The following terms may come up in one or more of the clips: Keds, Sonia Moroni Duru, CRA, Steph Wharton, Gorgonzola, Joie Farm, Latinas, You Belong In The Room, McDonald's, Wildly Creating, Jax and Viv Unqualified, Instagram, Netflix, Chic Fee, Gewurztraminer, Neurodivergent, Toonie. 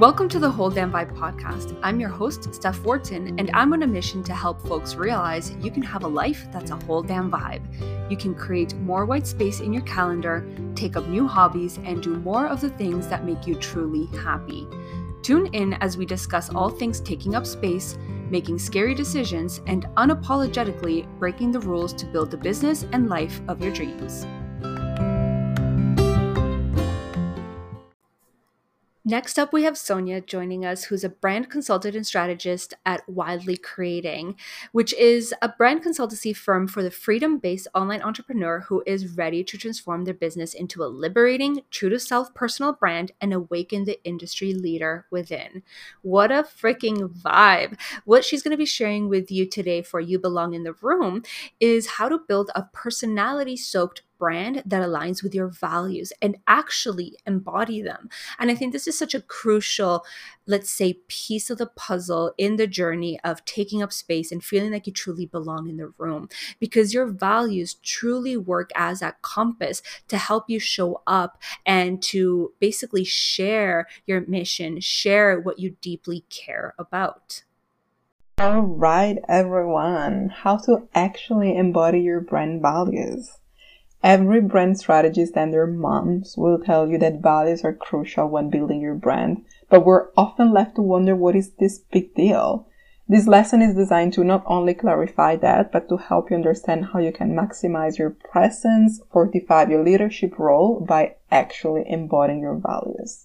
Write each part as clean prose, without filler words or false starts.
Welcome to the Whole Damn Vibe podcast. I'm your host, Steph Wharton, and I'm on a mission to help folks realize you can have a life that's a whole damn vibe. You can create more white space in your calendar, take up new hobbies, and do more of the things that make you truly happy. Tune in as we discuss all things taking up space, making scary decisions, and unapologetically breaking the rules to build the business and life of your dreams. Next up, we have Sonia joining us, who's a brand consultant and strategist at Wildly Creating, which is a brand consultancy firm for the freedom-based online entrepreneur who is ready to transform their business into a liberating, true-to-self personal brand and awaken the industry leader within. What a freaking vibe! What she's going to be sharing with you today for You Belong In The Room is how to build a personality-soaked brand that aligns with your values and actually embody them. And I think this is such a crucial, let's say, piece of the puzzle in the journey of taking up space and feeling like you truly belong in the room, because your values truly work as a compass to help you show up and to basically share your mission, share what you deeply care about. All right, everyone, how to actually embody your brand values. Every brand strategist and their moms will tell you that values are crucial when building your brand, but we're often left to wonder, what is this big deal? This lesson is designed to not only clarify that, but to help you understand how you can maximize your presence, fortify your leadership role by actually embodying your values.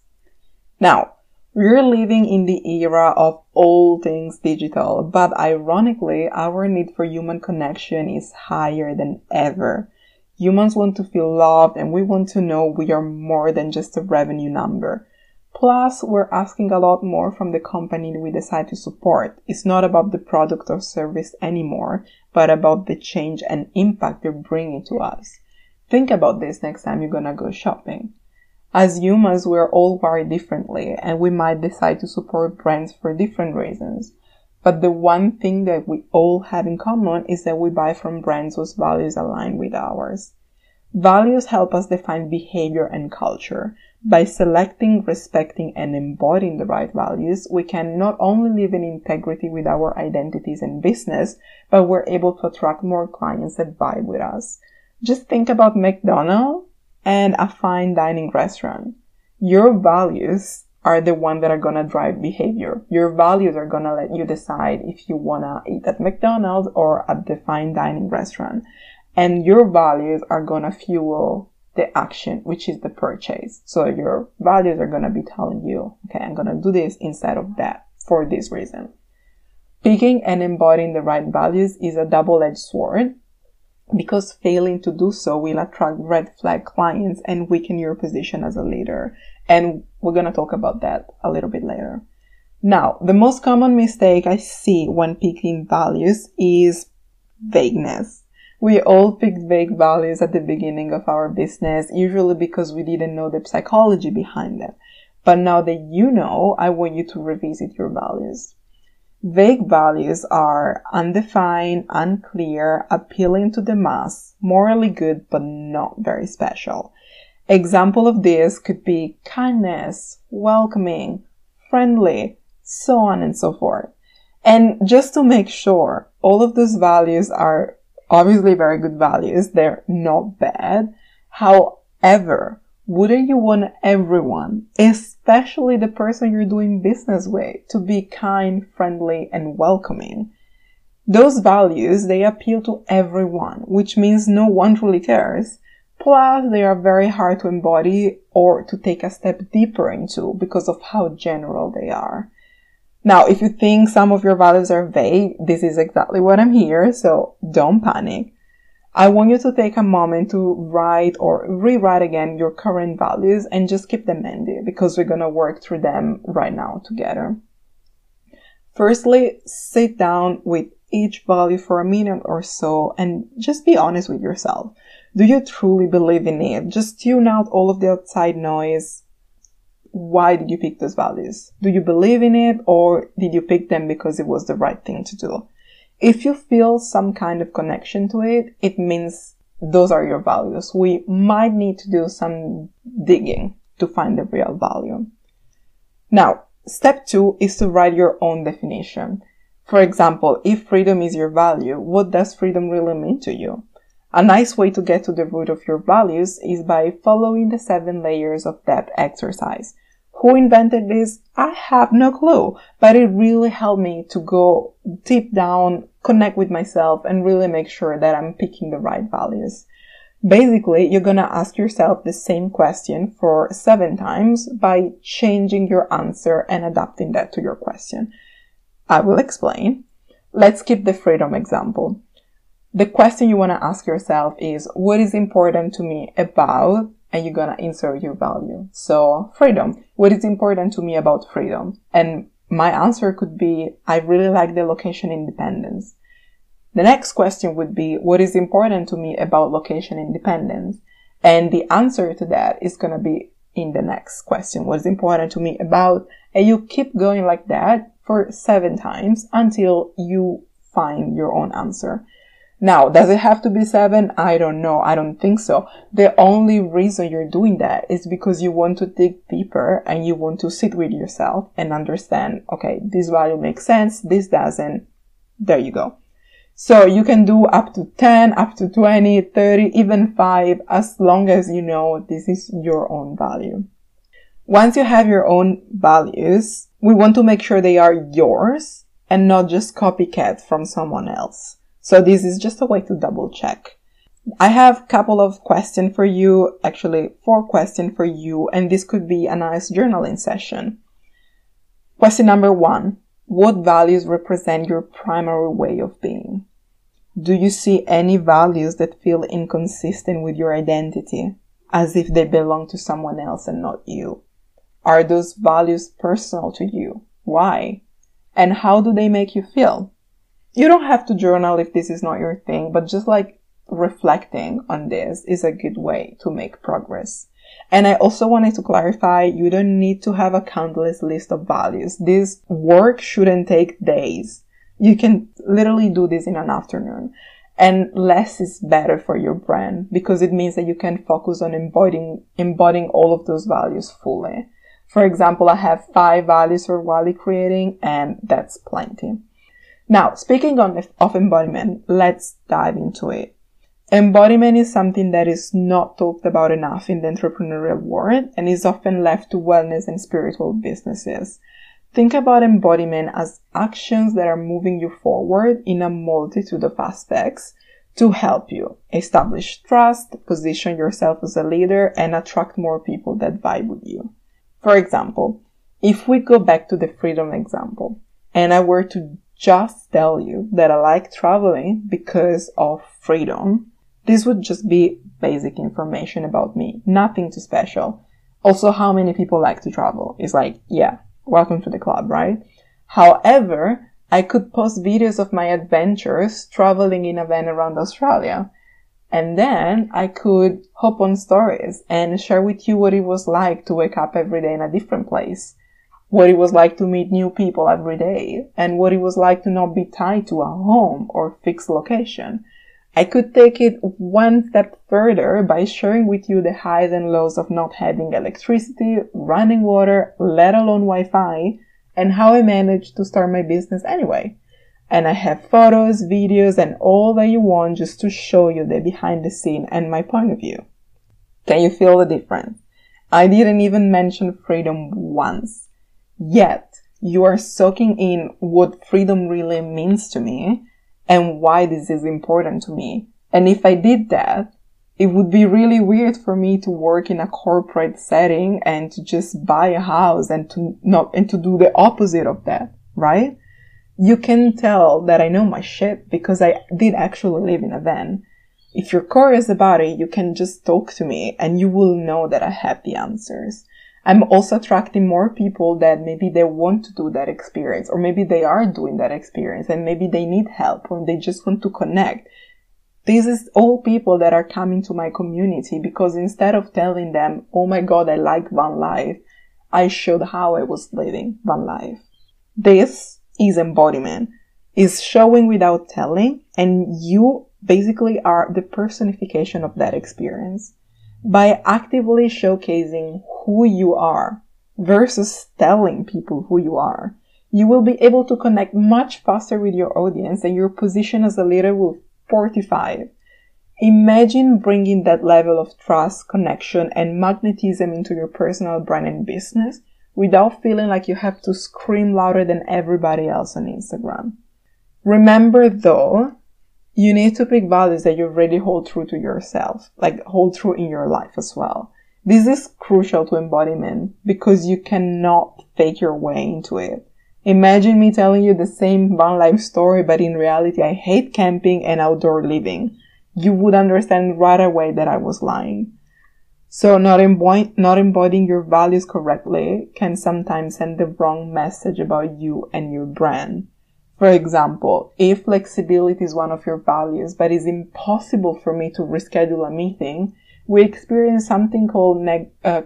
Now, we're living in the era of all things digital, but ironically, our need for human connection is higher than ever. Humans want to feel loved, and we want to know we are more than just a revenue number. Plus, we're asking a lot more from the company we decide to support. It's not about the product or service anymore, but about the change and impact they're bringing to us. Think about this next time you're gonna go shopping. As humans, we're all wired differently, and we might decide to support brands for different reasons. But the one thing that we all have in common is that we buy from brands whose values align with ours. Values help us define behavior and culture. By selecting, respecting, and embodying the right values, we can not only live in integrity with our identities and business, but we're able to attract more clients that vibe with us. Just think about McDonald's and a fine dining restaurant. Your values are the ones that are going to drive behavior. Your values are going to let you decide if you want to eat at McDonald's or at the fine dining restaurant. And your values are going to fuel the action, which is the purchase. So your values are going to be telling you, okay, I'm going to do this instead of that for this reason. Picking and embodying the right values is a double-edged sword, because failing to do so will attract red flag clients and weaken your position as a leader. And we're going to talk about that a little bit later. Now, the most common mistake I see when picking values is vagueness. We all picked vague values at the beginning of our business, usually because we didn't know the psychology behind them. But now that you know, I want you to revisit your values. Vague values are undefined, unclear, appealing to the mass, morally good, but not very special. Example of this could be kindness, welcoming, friendly, so on and so forth. And just to make sure, all of those values are obviously very good values. They're not bad. However, wouldn't you want everyone, especially the person you're doing business with, to be kind, friendly, and welcoming? Those values, they appeal to everyone, which means no one truly cares. Plus, they are very hard to embody or to take a step deeper into because of how general they are. Now, if you think some of your values are vague, this is exactly what I'm here, so don't panic. I want you to take a moment to write or rewrite again your current values and just keep them handy, because we're going to work through them right now together. Firstly, sit down with each value for a minute or so and just be honest with yourself. Do you truly believe in it? Just tune out all of the outside noise. Why did you pick those values? Do you believe in it, or did you pick them because it was the right thing to do? If you feel some kind of connection to it, it means those are your values. We might need to do some digging to find the real value. Now, Step 2 is to write your own definition. For example, if freedom is your value, what does freedom really mean to you? A nice way to get to the root of your values is by following the 7 layers of depth exercise. Who invented this? I have no clue, but it really helped me to go deep down, connect with myself, and really make sure that I'm picking the right values. Basically, you're gonna ask yourself the same question for 7 times by changing your answer and adapting that to your question. I will explain. Let's keep the freedom example. The question you want to ask yourself is, what is important to me about, and you're going to insert your value. So freedom, what is important to me about freedom? And my answer could be, I really like the location independence. The next question would be, what is important to me about location independence? And the answer to that is going to be in the next question, what is important to me about, and you keep going like that for 7 times until you find your own answer. Now, does it have to be 7? I don't know. I don't think so. The only reason you're doing that is because you want to dig deeper and you want to sit with yourself and understand, okay, this value makes sense, this doesn't. There you go. So you can do up to 10, up to 20, 30, even 5, as long as you know this is your own value. Once you have your own values, we want to make sure they are yours and not just copycat from someone else. So this is just a way to double check. I have a couple of questions for you, actually 4 questions for you, and this could be a nice journaling session. Question number 1. What values represent your primary way of being? Do you see any values that feel inconsistent with your identity, as if they belong to someone else and not you? Are those values personal to you? Why? And how do they make you feel? You don't have to journal if this is not your thing, but just like reflecting on this is a good way to make progress. And I also wanted to clarify, you don't need to have a countless list of values. This work shouldn't take days. You can literally do this in an afternoon. And less is better for your brand because it means that you can focus on embodying all of those values fully. For example, I have 5 values for Wildly Creating, and that's plenty. Now, speaking of embodiment, let's dive into it. Embodiment is something that is not talked about enough in the entrepreneurial world and is often left to wellness and spiritual businesses. Think about embodiment as actions that are moving you forward in a multitude of aspects to help you establish trust, position yourself as a leader, and attract more people that vibe with you. For example, if we go back to the freedom example, and I were to just tell you that I like traveling because of freedom, this would just be basic information about me, nothing too special. Also, how many people like to travel? It's like, yeah, welcome to the club, right? However, I could post videos of my adventures traveling in a van around Australia, and then I could hop on stories and share with you what it was like to wake up every day in a different place, what it was like to meet new people every day, and what it was like to not be tied to a home or fixed location. I could take it one step further by sharing with you the highs and lows of not having electricity, running water, let alone Wi-Fi, and how I managed to start my business anyway. And I have photos, videos, and all that you want just to show you the behind the scene and my point of view. Can you feel the difference? I didn't even mention freedom once. Yet, you are soaking in what freedom really means to me and why this is important to me. And if I did that, it would be really weird for me to work in a corporate setting and to just buy a house and to do the opposite of that, right? You can tell that I know my shit because I did actually live in a van. If you're curious about it, you can just talk to me and you will know that I have the answers. I'm also attracting more people that maybe they want to do that experience, or maybe they are doing that experience and maybe they need help or they just want to connect. This is all people that are coming to my community because instead of telling them, oh my God, I like van life, I showed how I was living van life. This is embodiment. It's showing without telling, and you basically are the personification of that experience. By actively showcasing who you are, versus telling people who you are. You will be able to connect much faster with your audience, and your position as a leader will fortify. Imagine bringing that level of trust, connection, and magnetism into your personal brand and business without feeling like you have to scream louder than everybody else on Instagram. Remember though, you need to pick values that you really hold true to yourself, like hold true in your life as well. This is crucial to embodiment because you cannot fake your way into it. Imagine me telling you the same van life story, but in reality, I hate camping and outdoor living. You would understand right away that I was lying. So not embodying your values correctly can sometimes send the wrong message about you and your brand. For example, if flexibility is one of your values, but it's impossible for me to reschedule a meeting, we experience something called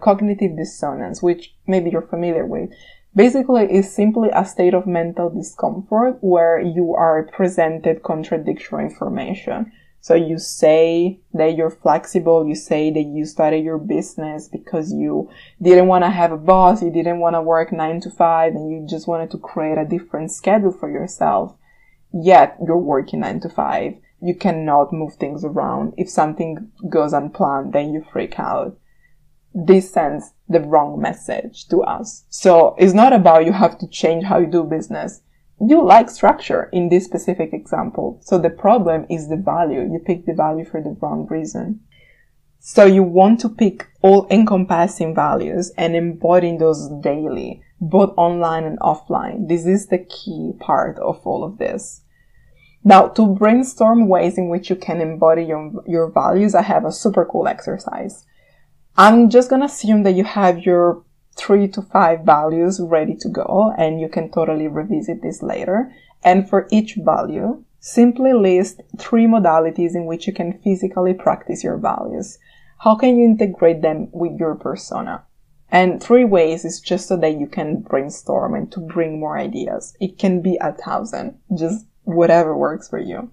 cognitive dissonance, which maybe you're familiar with. Basically, it's simply a state of mental discomfort where you are presented contradictory information. So you say that you're flexible, you say that you started your business because you didn't want to have a boss, you didn't want to work 9 to 5, and you just wanted to create a different schedule for yourself. Yet you're working 9 to 5. You cannot move things around. If something goes unplanned, then you freak out. This sends the wrong message to us. So it's not about you have to change how you do business. You like structure in this specific example. So the problem is the value. You pick the value for the wrong reason. So you want to pick all encompassing values and embody those daily, both online and offline. This is the key part of all of this. Now, to brainstorm ways in which you can embody your values, I have a super cool exercise. I'm just going to assume that you have your 3 to 5 values ready to go, and you can totally revisit this later. And for each value, simply list 3 modalities in which you can physically practice your values. How can you integrate them with your persona? And 3 ways is just so that you can brainstorm and to bring more ideas. It can be 1,000, just whatever works for you.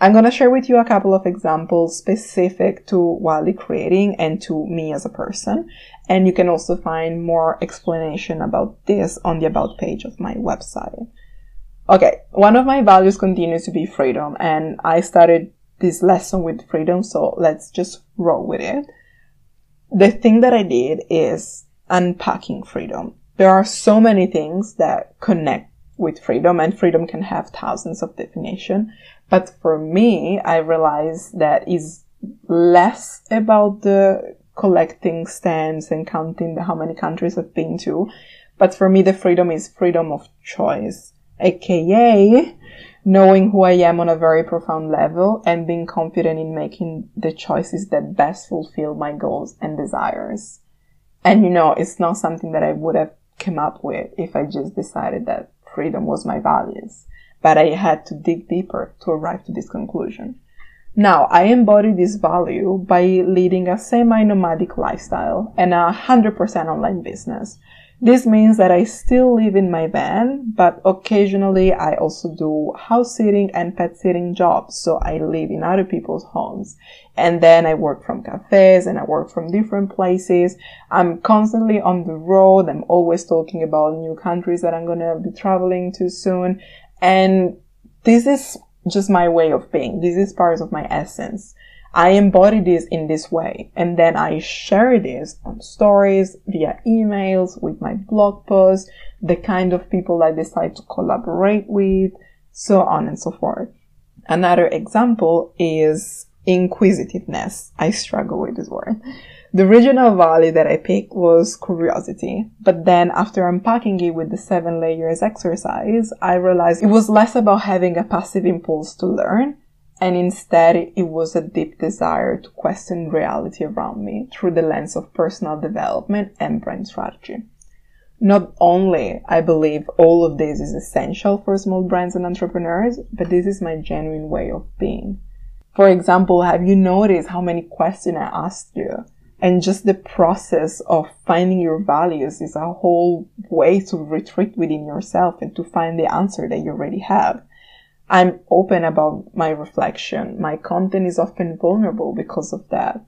I'm going to share with you a couple of examples specific to Wildly Creating and to me as a person. And you can also find more explanation about this on the About page of my website. Okay, one of my values continues to be freedom. And I started this lesson with freedom, so let's just roll with it. The thing that I did is unpacking freedom. There are so many things that connect with freedom, and freedom can have thousands of definitions. But for me, I realized that it's less about the collecting stamps and counting how many countries I've been to. But for me, the freedom is freedom of choice, aka knowing who I am on a very profound level and being confident in making the choices that best fulfill my goals and desires. And you know, it's not something that I would have come up with if I just decided that freedom was my values, but I had to dig deeper to arrive to this conclusion. Now, I embody this value by leading a semi-nomadic lifestyle and a 100% online business. This means that I still live in my van, but occasionally I also do house sitting and pet sitting jobs, so I live in other people's homes. And then I work from cafes and I work from different places. I'm constantly on the road. I'm always talking about new countries that I'm going to be traveling to soon. And this is just my way of being. This is part of my essence. I embody this in this way, and then I share this on stories, via emails, with my blog posts, the kind of people I decide to collaborate with, so on and so forth. Another example is inquisitiveness. I struggle with this word. The original value that I picked was curiosity, but then after unpacking it with the 7 layers exercise, I realized it was less about having a passive impulse to learn, and instead, it was a deep desire to question reality around me through the lens of personal development and brand strategy. Not only I believe all of this is essential for small brands and entrepreneurs, but this is my genuine way of being. For example, have you noticed how many questions I asked you? And just the process of finding your values is a whole way to retreat within yourself and to find the answer that you already have. I'm open about my reflection. My content is often vulnerable because of that.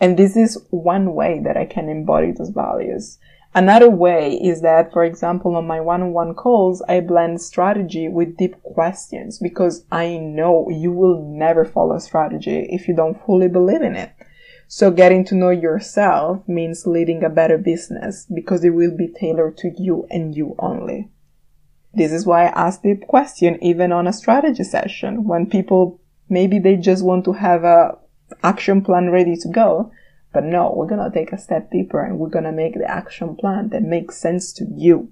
And this is one way that I can embody those values. Another way is that, for example, on my one-on-one calls, I blend strategy with deep questions, because I know you will never follow strategy if you don't fully believe in it. So getting to know yourself means leading a better business, because it will be tailored to you and you only. This is why I ask deep questions even on a strategy session, when people, maybe they just want to have a action plan ready to go. But no, we're going to take a step deeper and we're going to make the action plan that makes sense to you.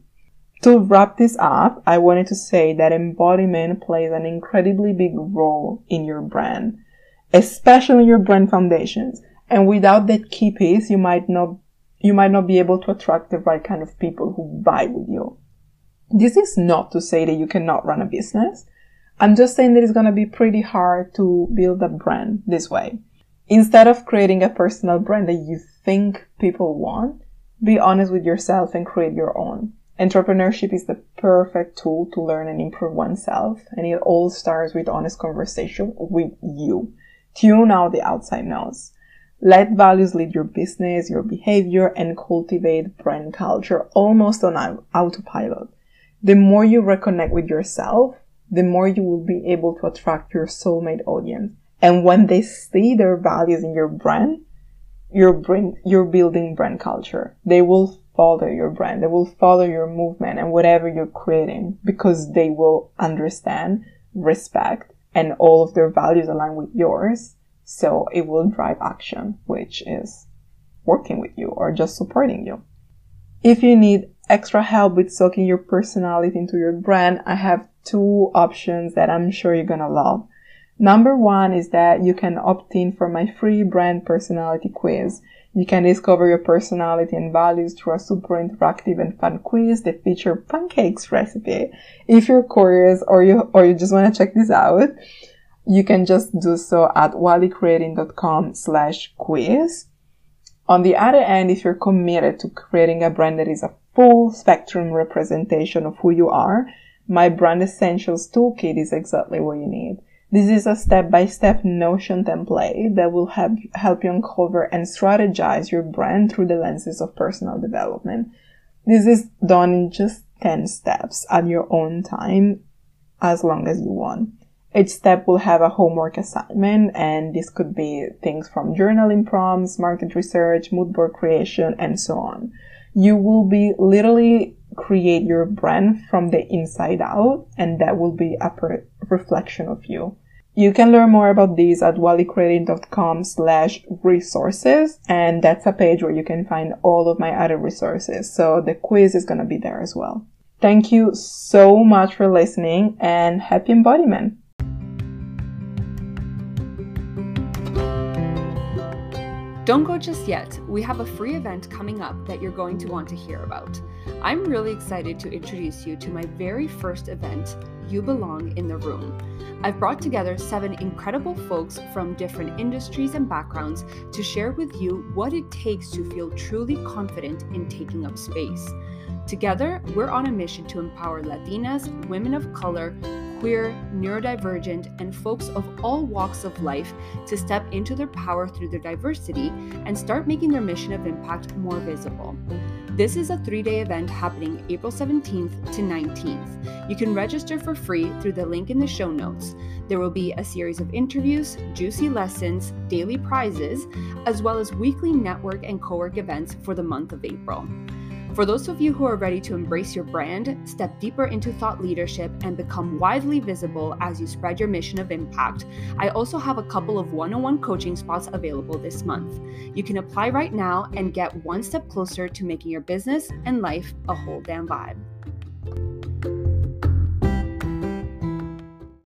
To wrap this up, I wanted to say that embodiment plays an incredibly big role in your brand, especially your brand foundations. And without that key piece, you might not be able to attract the right kind of people who vibe with you. This is not to say that you cannot run a business. I'm just saying that it's going to be pretty hard to build a brand this way. Instead of creating a personal brand that you think people want, be honest with yourself and create your own. Entrepreneurship is the perfect tool to learn and improve oneself, and it all starts with honest conversation with you. Tune out the outside noise. Let values lead your business, your behavior, and cultivate brand culture almost on autopilot. The more you reconnect with yourself, the more you will be able to attract your soulmate audience. And when they see their values in your brand, you're building brand culture. They will follow your brand. They will follow your movement and whatever you're creating, because they will understand, respect, and all of their values align with yours. So it will drive action, which is working with you or just supporting you. If you need extra help with soaking your personality into your brand, I have two options that I'm sure you're going to love. Number one is that you can opt in for my free brand personality quiz. You can discover your personality and values through a super interactive and fun quiz that features pancakes recipe. If you're curious or you just want to check this out, you can just do so at wildlycreating.com/quiz. On the other end, if you're committed to creating a brand that is a full spectrum representation of who you are, my Brand Essentials Toolkit is exactly what you need. This is a step-by-step Notion template that will help you uncover and strategize your brand through the lenses of personal development. This is done in just 10 steps at your own time, as long as you want. Each step will have a homework assignment, and this could be things from journaling prompts, market research, mood board creation, and so on. You will be literally create your brand from the inside out, and that will be a reflection of you. You can learn more about these at wildlycreating.com/resources, and that's a page where you can find all of my other resources. So the quiz is going to be there as well. Thank you so much for listening, and happy embodiment. Don't go just yet. We have a free event coming up that you're going to want to hear about. I'm really excited to introduce you to my very first event, You Belong in the Room. I've brought together 7 incredible folks from different industries and backgrounds to share with you what it takes to feel truly confident in taking up space. Together, we're on a mission to empower Latinas, women of color, queer, neurodivergent, and folks of all walks of life to step into their power through their diversity and start making their mission of impact more visible. This is a 3-day event happening April 17th to 19th. You can register for free through the link in the show notes. There will be a series of interviews, juicy lessons, daily prizes, as well as weekly network and co-work events for the month of April. For those of you who are ready to embrace your brand, step deeper into thought leadership, and become widely visible as you spread your mission of impact, I also have a couple of one-on-one coaching spots available this month. You can apply right now and get one step closer to making your business and life a whole damn vibe.